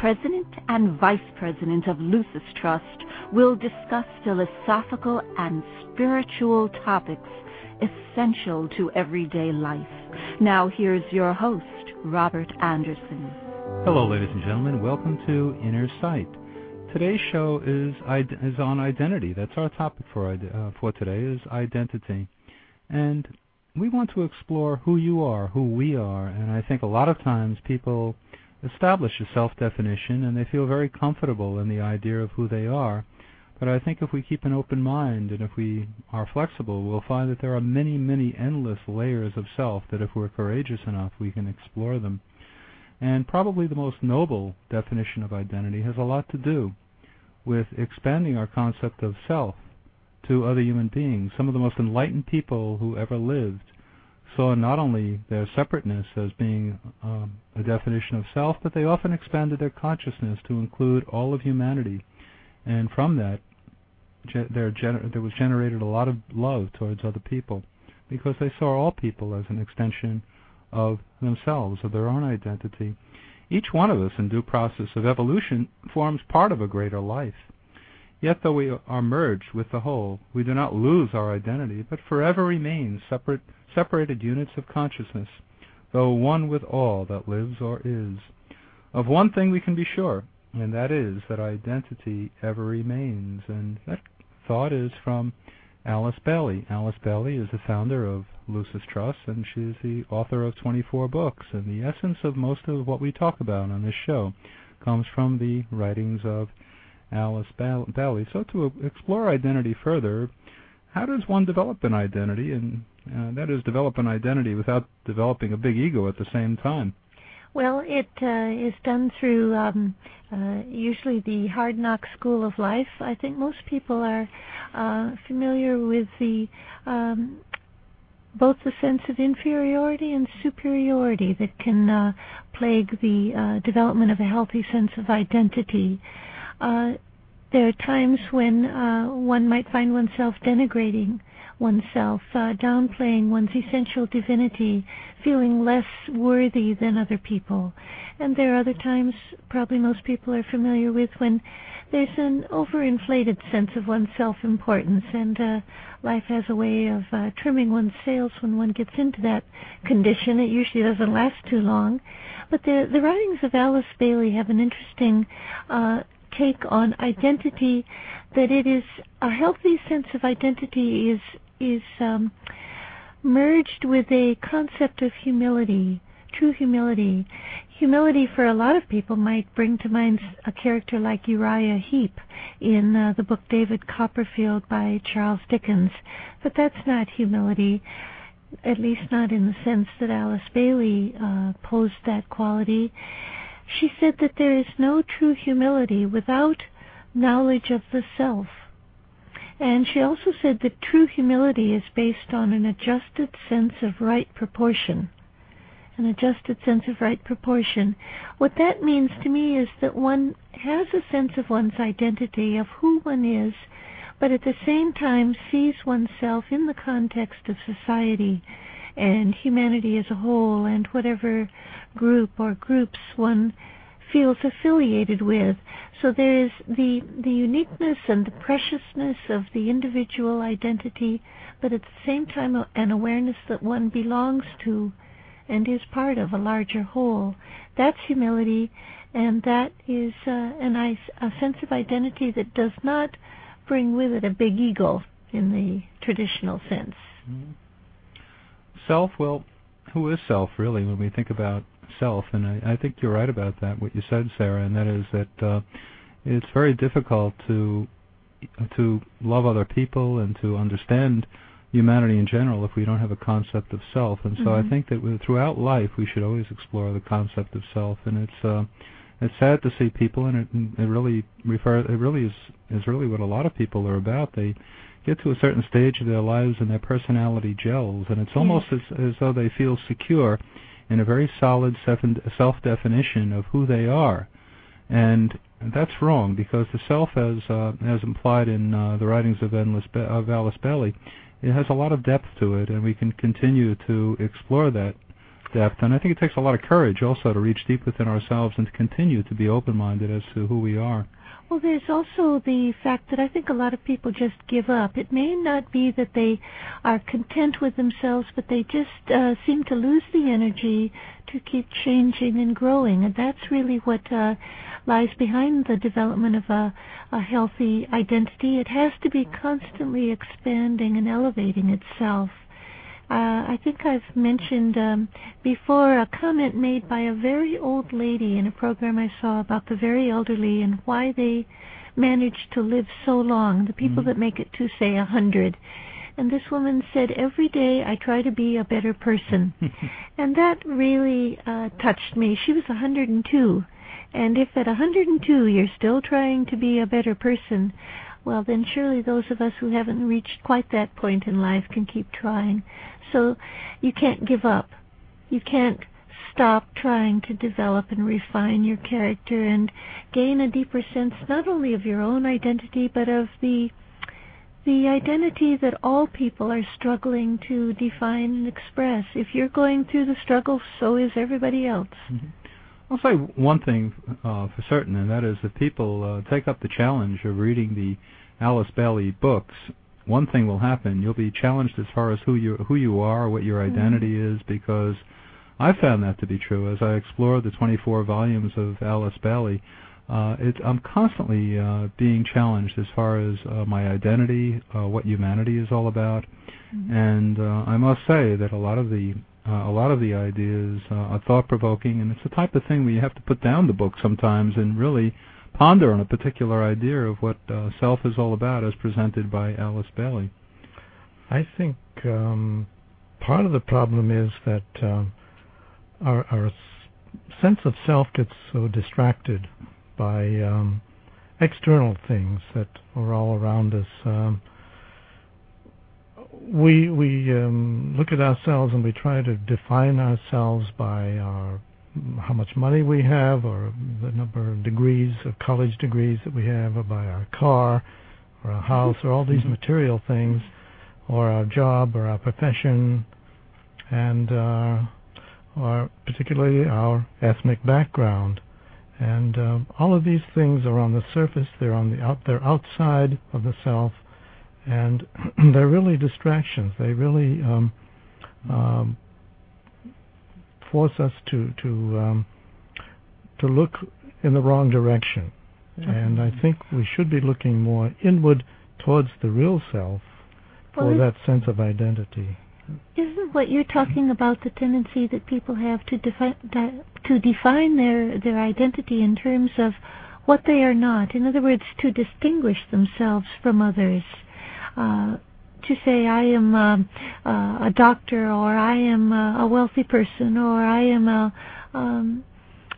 President and Vice President of Lucis Trust, will discuss philosophical and spiritual topics essential to everyday life. Now here's your host, Robert Anderson. Hello, ladies and gentlemen. Welcome to Inner Sight. Today's show is on identity. That's our topic for today, is identity. And we want to explore who you are, who we are, and I think a lot of times people establish a self-definition, and they feel very comfortable in the idea of who they are. But I think if we keep an open mind and if we are flexible, we'll find that there are many, many endless layers of self that if we're courageous enough, we can explore them. And probably the most noble definition of identity has a lot to do with expanding our concept of self to other human beings. Some of the most enlightened people who ever lived saw not only their separateness as being a definition of self, but they often expanded their consciousness to include all of humanity. And from that, there was generated a lot of love towards other people, because they saw all people as an extension of themselves, of their own identity. Each one of us, in due process of evolution, forms part of a greater life. Yet, though we are merged with the whole, we do not lose our identity, but forever remain separated units of consciousness, though one with all that lives or is. Of one thing we can be sure, and that is that identity ever remains. And that thought is from Alice Bailey. Alice Bailey is the founder of Lucis Trust, and she is the author of 24 books. And the essence of most of what we talk about on this show comes from the writings of Alice Bailey. So to explore identity further, how does one develop an identity? And that is, develop an identity without developing a big ego at the same time. Well, it is done through usually the hard knock school of life. I think most people are familiar with the both the sense of inferiority and superiority that can plague the development of a healthy sense of identity. There are times when one might find oneself denigrating oneself, downplaying one's essential divinity, feeling less worthy than other people. And there are other times, probably most people are familiar with, when there's an overinflated sense of one's self-importance, and life has a way of trimming one's sails when one gets into that condition. It usually doesn't last too long. But the writings of Alice Bailey have an interesting take on identity, that it is a healthy sense of identity is merged with a concept of humility, true humility. Humility for a lot of people might bring to mind a character like Uriah Heep in the book David Copperfield by Charles Dickens, but that's not humility, at least not in the sense that Alice Bailey posed that quality. She said that there is no true humility without knowledge of the self. And she also said that true humility is based on an adjusted sense of right proportion. An adjusted sense of right proportion. What that means to me is that one has a sense of one's identity, of who one is, but at the same time sees oneself in the context of society and humanity as a whole, and whatever group or groups one feels affiliated with. So there is the uniqueness and the preciousness of the individual identity, but at the same time an awareness that one belongs to and is part of a larger whole. That's humility, and that is a sense of identity that does not bring with it a big ego in the traditional sense. Mm-hmm. Self, well, who is self, really, when we think about self? And I think you're right about that, what you said, Sarah, and that is that it's very difficult to love other people and to understand humanity in general if we don't have a concept of self. And so I think that throughout life we should always explore the concept of self. And it's sad to see people, and it really is what a lot of people are about. They get to a certain stage of their lives and their personality gels, and it's almost as though they feel secure in a very solid self-definition of who they are. And that's wrong, because the self, as implied in the writings of Alice Bailey, it has a lot of depth to it, and we can continue to explore that depth. And I think it takes a lot of courage also to reach deep within ourselves and to continue to be open-minded as to who we are. Well, there's also the fact that I think a lot of people just give up. It may not be that they are content with themselves, but they just seem to lose the energy to keep changing and growing. And that's really what lies behind the development of a healthy identity. It has to be constantly expanding and elevating itself. I think I've mentioned before a comment made by a very old lady in a program I saw about the very elderly and why they manage to live so long, the people that make it to, say, 100. And this woman said, "Every day I try to be a better person." And that really touched me. She was 102. And if at 102 you're still trying to be a better person, well, then surely those of us who haven't reached quite that point in life can keep trying. So you can't give up. You can't stop trying to develop and refine your character and gain a deeper sense not only of your own identity but of the identity that all people are struggling to define and express. If you're going through the struggle, so is everybody else. Mm-hmm. I'll say one thing for certain, and that is that people take up the challenge of reading the Alice Bailey books. One thing will happen: you'll be challenged as far as who you are, what your identity is, because I found that to be true. As I explored the 24 volumes of Alice Bailey, I'm constantly being challenged as far as my identity, what humanity is all about, and I must say that a lot of the ideas are thought-provoking, and it's the type of thing where you have to put down the book sometimes and really ponder on a particular idea of what self is all about as presented by Alice Bailey. I think part of the problem is that our sense of self gets so distracted by external things that are all around us. We look at ourselves and we try to define ourselves by how much money we have, or the number of degrees, of college degrees that we have, or by our car, or our house, or all these material things, or our job, or our profession, and or particularly our ethnic background. And all of these things are on the surface. They're they're outside of the self. And they're really distractions. They really force us to look in the wrong direction. And I think we should be looking more inward towards the real self for that sense of identity. Isn't what you're talking about the tendency that people have to define their identity in terms of what they are not? In other words, to distinguish themselves from others. To say I am a doctor, or I am a wealthy person, or I am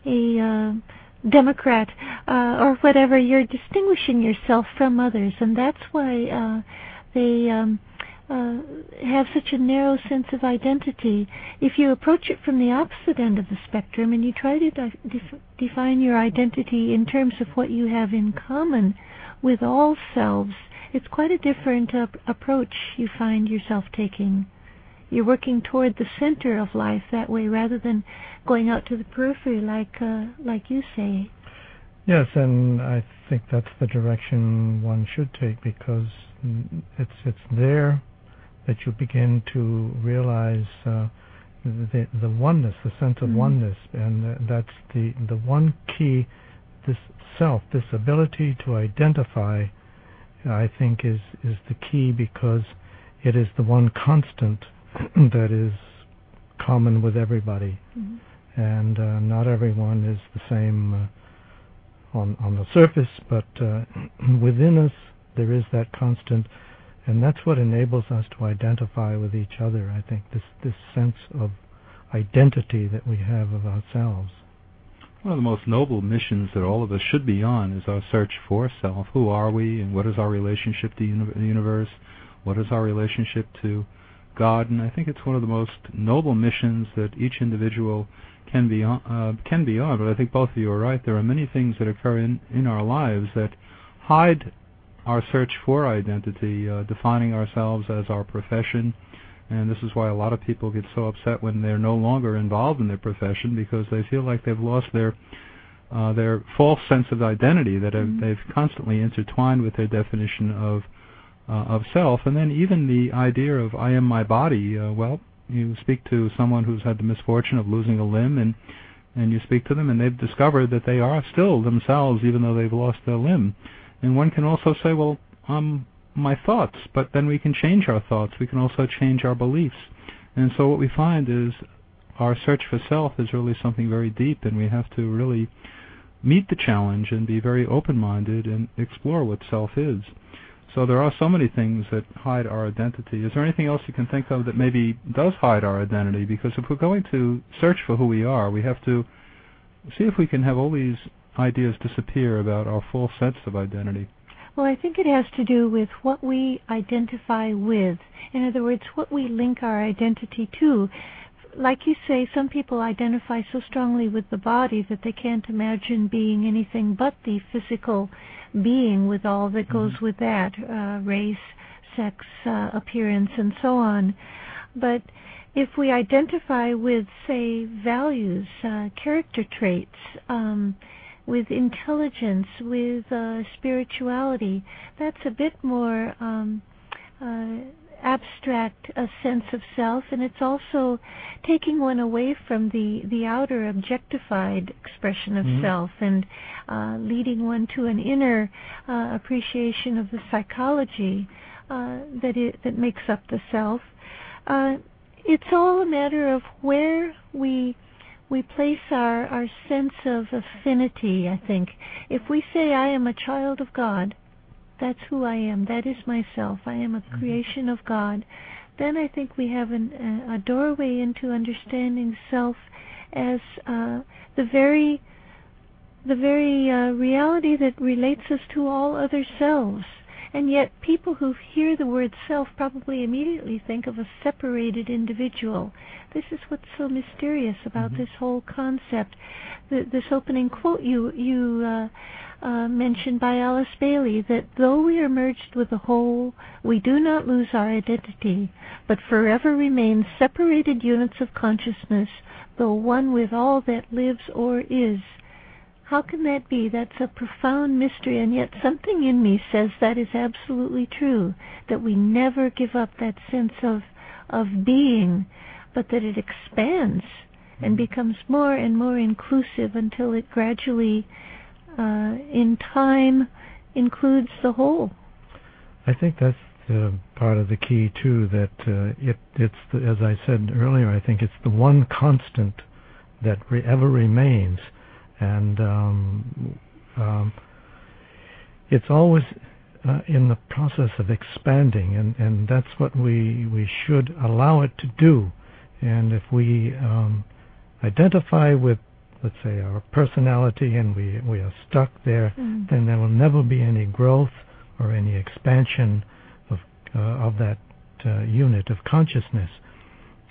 a Democrat, or whatever. You're distinguishing yourself from others, and that's why they have such a narrow sense of identity. If you approach it from the opposite end of the spectrum and you try to define your identity in terms of what you have in common with all selves, it's quite a different approach you find yourself taking. You're working toward the center of life that way, rather than going out to the periphery, like you say. Yes, and I think that's the direction one should take, because it's there that you begin to realize the oneness, the sense of oneness, and that's the one key. This self, this ability to identify, I think is the key, because it is the one constant that is common with everybody, and not everyone is the same on the surface, but within us there is that constant, and that's what enables us to identify with each other. I think this sense of identity that we have of ourselves. One of the most noble missions that all of us should be on is our search for self. Who are we, and what is our relationship to the universe? What is our relationship to God? And I think it's one of the most noble missions that each individual can be on. But I think both of you are right. There are many things that occur in our lives that hide our search for identity, defining ourselves as our profession. And this is why a lot of people get so upset when they're no longer involved in their profession, because they feel like they've lost their false sense of identity that they've constantly intertwined with their definition of self. And then even the idea of I am my body, well, you speak to someone who's had the misfortune of losing a limb, and you speak to them, and they've discovered that they are still themselves even though they've lost their limb. And one can also say, well, I'm my thoughts, but then we can change our thoughts. We can also change our beliefs. And so what we find is our search for self is really something very deep, and we have to really meet the challenge and be very open-minded and explore what self is. So there are so many things that hide our identity. Is there anything else you can think of that maybe does hide our identity? Because if we're going to search for who we are, we have to see if we can have all these ideas disappear about our full sense of identity. Well, I think it has to do with what we identify with. In other words, what we link our identity to. Like you say, some people identify so strongly with the body that they can't imagine being anything but the physical being, with all that goes with that, race, sex, appearance, and so on. But if we identify with, say, values, character traits, with intelligence, with spirituality, that's a bit more abstract a sense of self, and it's also taking one away from the outer objectified expression of self, and leading one to an inner appreciation of the psychology that makes up the self. It's all a matter of where we place our sense of affinity, I think. If we say, I am a child of God, that's who I am, that is myself, I am a creation of God, then I think we have a doorway into understanding self as the very reality that relates us to all other selves. And yet people who hear the word self probably immediately think of a separated individual. This is what's so mysterious about this whole concept. This opening quote you mentioned by Alice Bailey, that though we are merged with the whole, we do not lose our identity, but forever remain separated units of consciousness, though one with all that lives or is. How can that be? That's a profound mystery, and yet something in me says that is absolutely true, that we never give up that sense of being, but that it expands and becomes more and more inclusive until it gradually, in time, includes the whole. I think that's part of the key, too, that it's as I said earlier, I think it's the one constant that ever remains. And it's always in the process of expanding, and that's what we should allow it to do. And if we identify with, let's say, our personality, and we are stuck there, then there will never be any growth or any expansion of that unit of consciousness.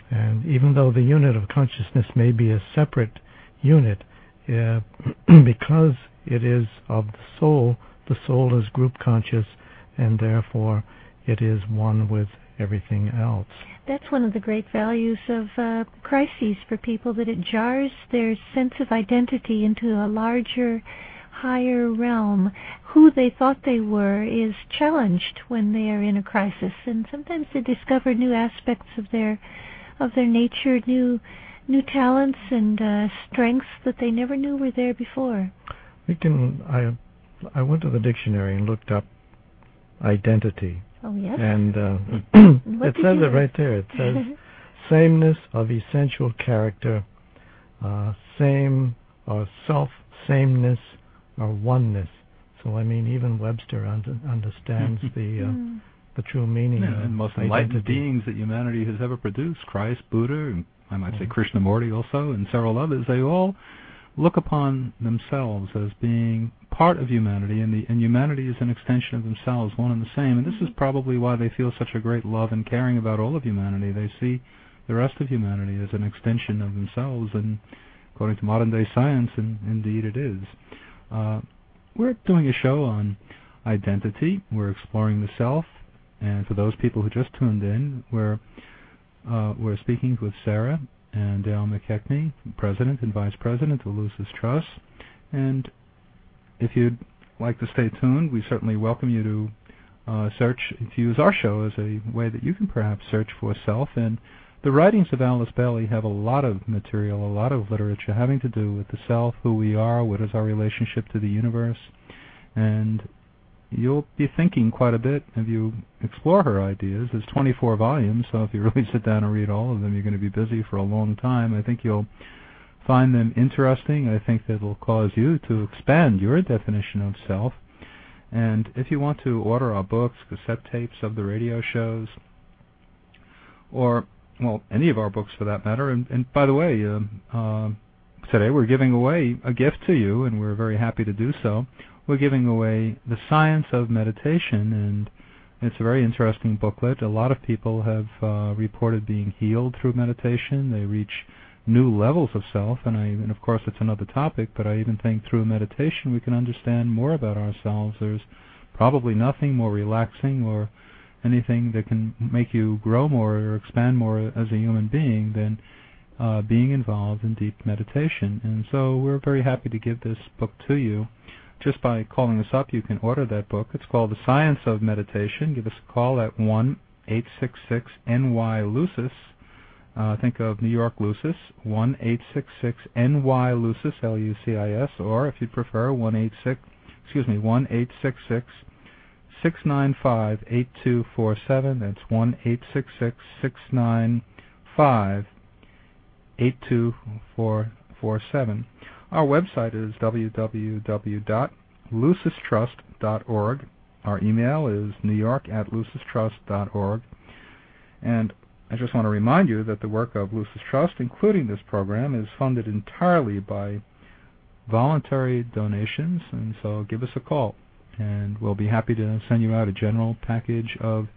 And even though the unit of consciousness may be a separate unit, because it is of the soul is group conscious, and therefore it is one with everything else. That's one of the great values of crises for people, that it jars their sense of identity into a larger, higher realm. Who they thought they were is challenged when they are in a crisis, and sometimes they discover new aspects of their of their nature, new talents and strengths that they never knew were there before. I went to the dictionary and looked up identity. Oh, yes. And it says it right there. It says sameness of essential character, same or self-sameness or oneness. So, I mean, even Webster understands the true meaning of and most enlightened identity. Beings that humanity has ever produced, Christ, Buddha, and I might say Krishnamurti also, and several others, they all look upon themselves as being part of humanity, and humanity is an extension of themselves, one and the same. And this is probably why they feel such a great love and caring about all of humanity. They see the rest of humanity as an extension of themselves, and according to modern-day science, and indeed it is. We're doing a show on identity. We're exploring the self, and for those people who just tuned in, we're speaking with Sarah and Dale McKechnie, President and Vice President of Lucis Trust. And if you'd like to stay tuned, we certainly welcome you to use our show as a way that you can perhaps search for self. And the writings of Alice Bailey have a lot of material, a lot of literature having to do with the self, who we are, what is our relationship to the universe. And you'll be thinking quite a bit if you explore her ideas. There's 24 volumes, so if you really sit down and read all of them, you're going to be busy for a long time. I think you'll find them interesting. I think that will cause you to expand your definition of self. And if you want to order our books, cassette tapes of the radio shows, or, well, any of our books for that matter, and by the way, today we're giving away a gift to you, and we're very happy to do so. We're giving away The Science of Meditation, and it's a very interesting booklet. A lot of people have reported being healed through meditation. They reach new levels of self, and of course it's another topic, but I even think through meditation we can understand more about ourselves. There's probably nothing more relaxing or anything that can make you grow more or expand more as a human being than being involved in deep meditation. And so we're very happy to give this book to you. Just by calling us up, you can order that book. It's called The Science of Meditation. Give us a call at 1-866-NY-LUCIS. Think of New York Lucis, 1-866-NY-LUCIS, L-U-C-I-S, or if you'd prefer, 1-866-695-8247. That's 1-866-695-8247. Our website is www.lucistrust.org. Our email is newyork@lucistrust.org. And I just want to remind you that the work of Lucis Trust, including this program, is funded entirely by voluntary donations. And so give us a call, and we'll be happy to send you out a general package of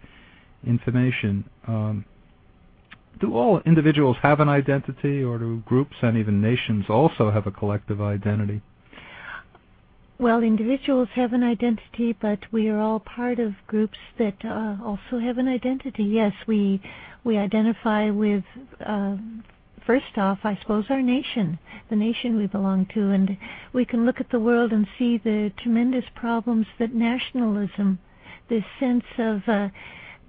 information. Do all individuals have an identity, or do groups and even nations also have a collective identity? Well, individuals have an identity, but we are all part of groups that also have an identity. Yes, we identify with, first off, I suppose, our nation, the nation we belong to. And we can look at the world and see the tremendous problems that nationalism, this sense of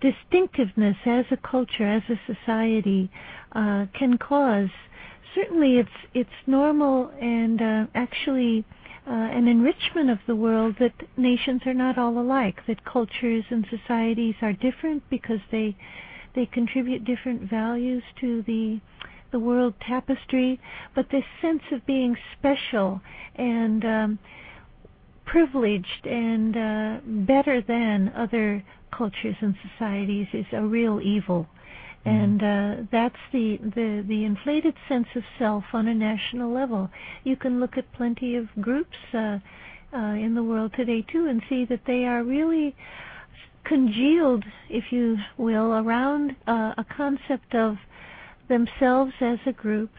distinctiveness as a culture, as a society, can cause. Certainly it's normal and actually an enrichment of the world that nations are not all alike, that cultures and societies are different because they contribute different values to the world tapestry. But this sense of being special and privileged and better than other cultures and societies is a real evil, and that's the inflated sense of self on a national level. You can look at plenty of groups in the world today too and see that they are really congealed, if you will, around a concept of themselves as a group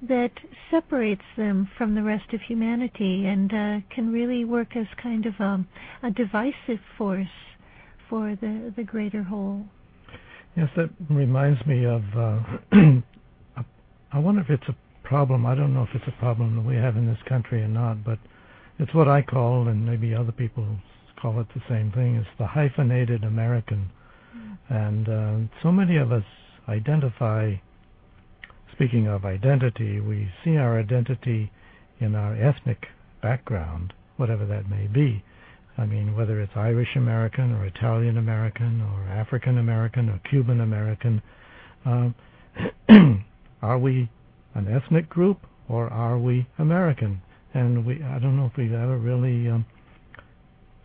that separates them from the rest of humanity, and can really work as kind of a divisive force for the greater whole. Yes, that reminds me of, I wonder if it's a problem, I don't know if it's a problem that we have in this country or not, but it's what I call, and maybe other people call it the same thing, is the hyphenated American. And so many of us identify Speaking of identity, we see our identity in our ethnic background, whatever that may be. I mean, whether it's Irish American or Italian American or African American or Cuban American, are we an ethnic group or are we American? And I don't know if we've ever really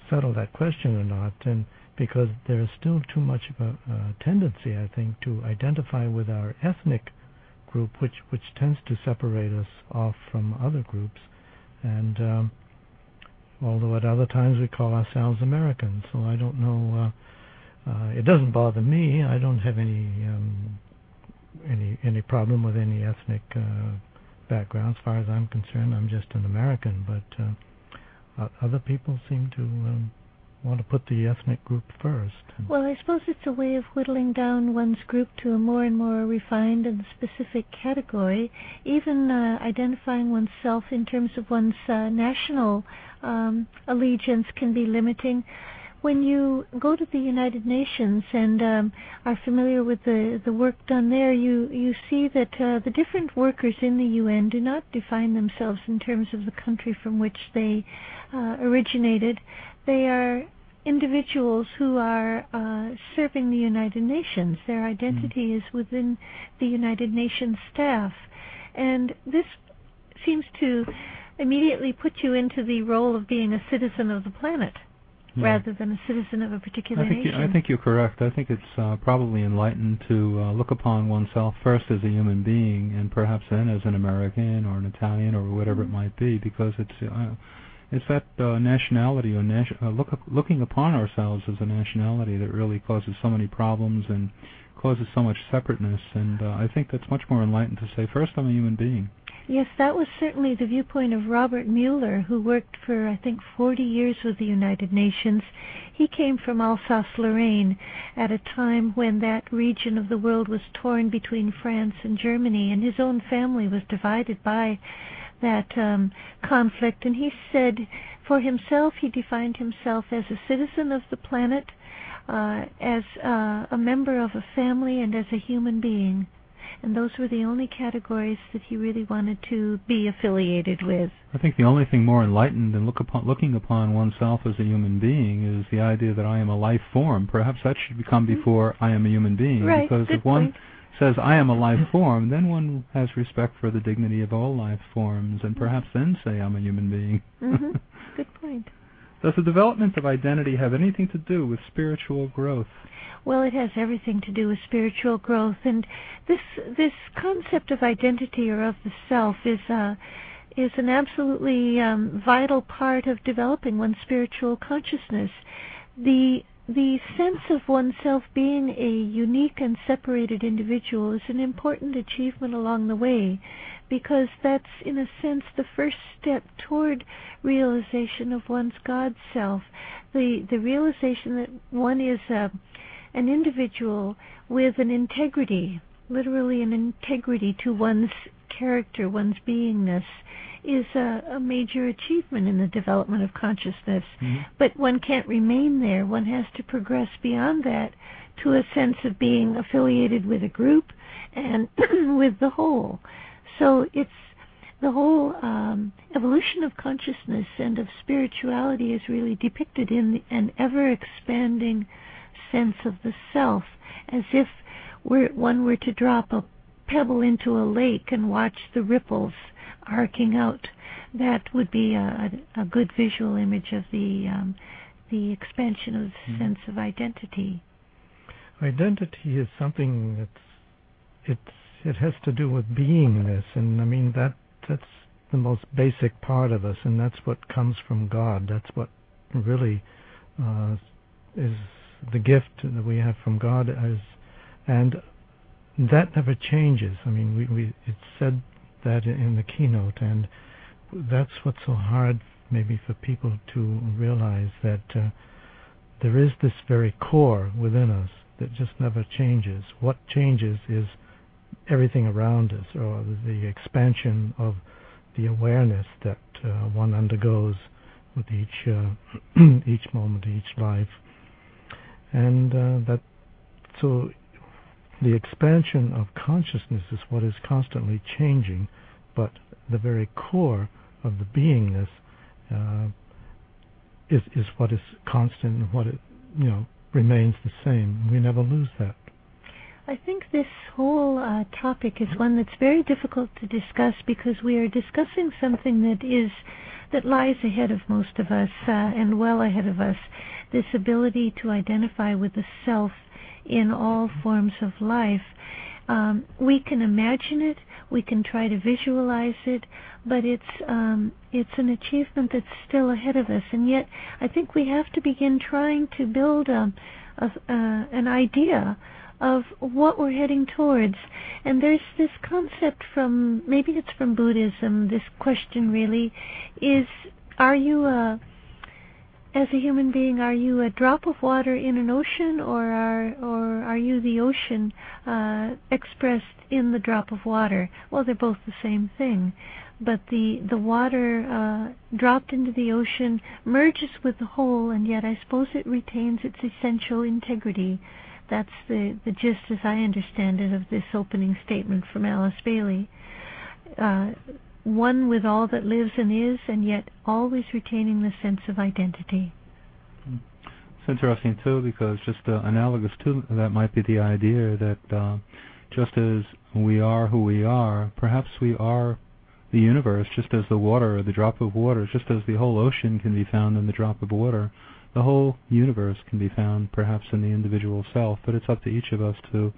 settled that question or not, and because there is still too much of a tendency, I think, to identify with our ethnic group, which tends to separate us off from other groups. And although at other times we call ourselves Americans, so I don't know. It doesn't bother me. I don't have any problem with any ethnic background. As far as I'm concerned, I'm just an American. But other people seem to want to put the ethnic group first. Well, I suppose it's a way of whittling down one's group to a more and more refined and specific category. Even identifying oneself in terms of one's national allegiance can be limiting. When you go to the United Nations and are familiar with the work done there, you see that the different workers in the UN do not define themselves in terms of the country from which they originated. They are individuals who are serving the United Nations. Their identity is within the United Nations staff. And this seems to immediately put you into the role of being a citizen of the planet. Yeah. Rather than a citizen of a particular nation. I think you're correct. I think it's probably enlightened to look upon oneself first as a human being, and perhaps then as an American or an Italian or whatever it might be, because it's that nationality or looking upon ourselves as a nationality that really causes so many problems and causes so much separateness. And I think that's much more enlightened to say, first, I'm a human being. Yes, that was certainly the viewpoint of Robert Mueller, who worked for, I think, 40 years with the United Nations. He came from Alsace-Lorraine at a time when that region of the world was torn between France and Germany, and his own family was divided by that conflict. And he said, for himself, he defined himself as a citizen of the planet, as a member of a family, and as a human being. And those were the only categories that he really wanted to be affiliated with. I think the only thing more enlightened than looking upon oneself as a human being is the idea that I am a life form. Perhaps that should come before I am a human being. Right, because if one says I am a life form, then one has respect for the dignity of all life forms, and perhaps then say I'm a human being. Good point. Does the development of identity have anything to do with spiritual growth? Well, it has everything to do with spiritual growth, and this concept of identity or of the self is an absolutely vital part of developing one's spiritual consciousness. The sense of oneself being a unique and separated individual is an important achievement along the way, because that's, in a sense, the first step toward realization of one's God self, the realization that one is an individual with an integrity, literally an integrity to one's character, one's beingness, is a major achievement in the development of consciousness. But one can't remain there. One has to progress beyond that to a sense of being affiliated with a group and with the whole. So it's the whole evolution of consciousness and of spirituality is really depicted in an ever-expanding sense of the self, as if one were to drop a pebble into a lake and watch the ripples arcing out. That would be a good visual image of the expansion of the sense of identity. Identity is something it has to do with beingness, and I mean that's the most basic part of us, and that's what comes from God. That's what really is the gift that we have from God, and that never changes. I mean, it's said that in the keynote, and that's what's so hard maybe for people to realize, that there is this very core within us that just never changes. What changes is everything around us, or the expansion of the awareness that one undergoes with each moment, each life. And that, so The expansion of consciousness is what is constantly changing, but the very core of the beingness is what is constant and what remains the same. We never lose that. I think this whole topic is one that's very difficult to discuss because we are discussing something that lies ahead of most of us and well ahead of us, this ability to identify with the self in all forms of life. We can imagine it, we can try to visualize it, but it's an achievement that's still ahead of us. And yet, I think we have to begin trying to build an idea of what we're heading towards. And there's this concept maybe it's from Buddhism, this question really, is, as a human being, are you a drop of water in an ocean, or are you the ocean expressed in the drop of water? Well, they're both the same thing, but the water dropped into the ocean merges with the whole, and yet I suppose it retains its essential integrity. That's the gist, as I understand it, of this opening statement from Alice Bailey. One with all that lives and is, and yet always retaining the sense of identity. It's interesting, too, because just analogous to that might be the idea that just as we are who we are, perhaps we are the universe, just as the water or the drop of water, just as the whole ocean can be found in the drop of water, the whole universe can be found perhaps in the individual self, but it's up to each of us to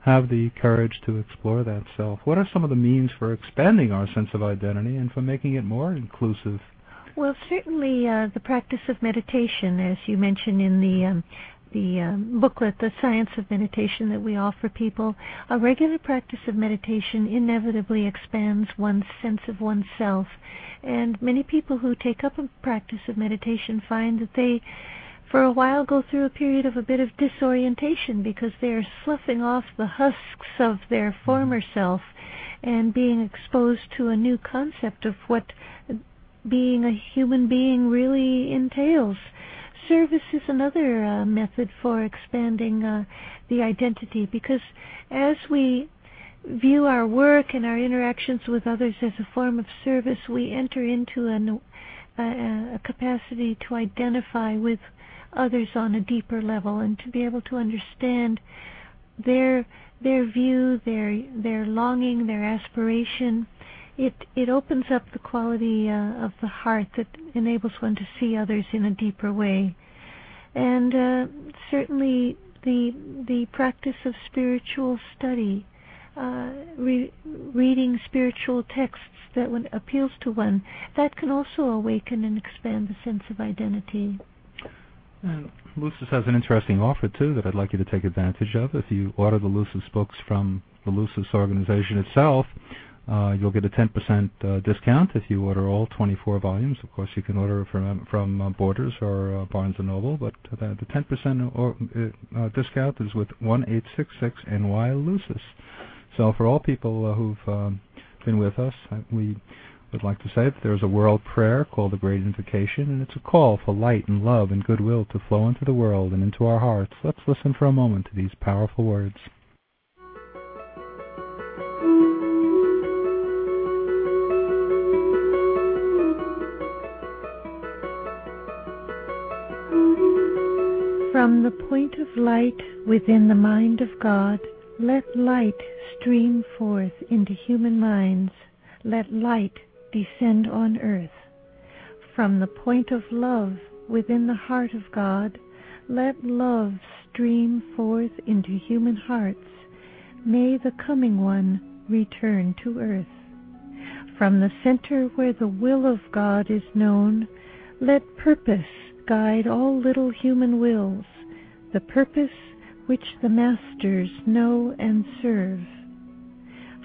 have the courage to explore that self. What are some of the means for expanding our sense of identity and for making it more inclusive? Well, certainly the practice of meditation, as you mentioned in the booklet, The Science of Meditation, that we offer people, a regular practice of meditation inevitably expands one's sense of oneself. And many people who take up a practice of meditation find that they, for a while, go through a period of a bit of disorientation because they're sloughing off the husks of their former self and being exposed to a new concept of what being a human being really entails. Service is another method for expanding the identity, because as we view our work and our interactions with others as a form of service, we enter into a capacity to identify with others on a deeper level and to be able to understand their view, their longing, their aspiration. It opens up the quality of the heart that enables one to see others in a deeper way. And certainly the practice of spiritual study, reading spiritual texts that one appeals to one, that can also awaken and expand the sense of identity. And Lucis has an interesting offer, too, that I'd like you to take advantage of. If you order the Lucis books from the Lucis organization itself, you'll get a 10% discount if you order all 24 volumes. Of course, you can order from Borders or Barnes & Noble, but the 10% discount is with 1866NY-LUCIS. So for all people who've been with us, we would like to say that there's a world prayer called the Great Invocation, and it's a call for light and love and goodwill to flow into the world and into our hearts. Let's listen for a moment to these powerful words. From the point of light within the mind of God, let light stream forth into human minds. Let light descend on earth. From the point of love within the heart of God, let love stream forth into human hearts. May the coming one return to earth. From the center where the will of God is known, let purpose guide all little human wills, the purpose which the masters know and serve.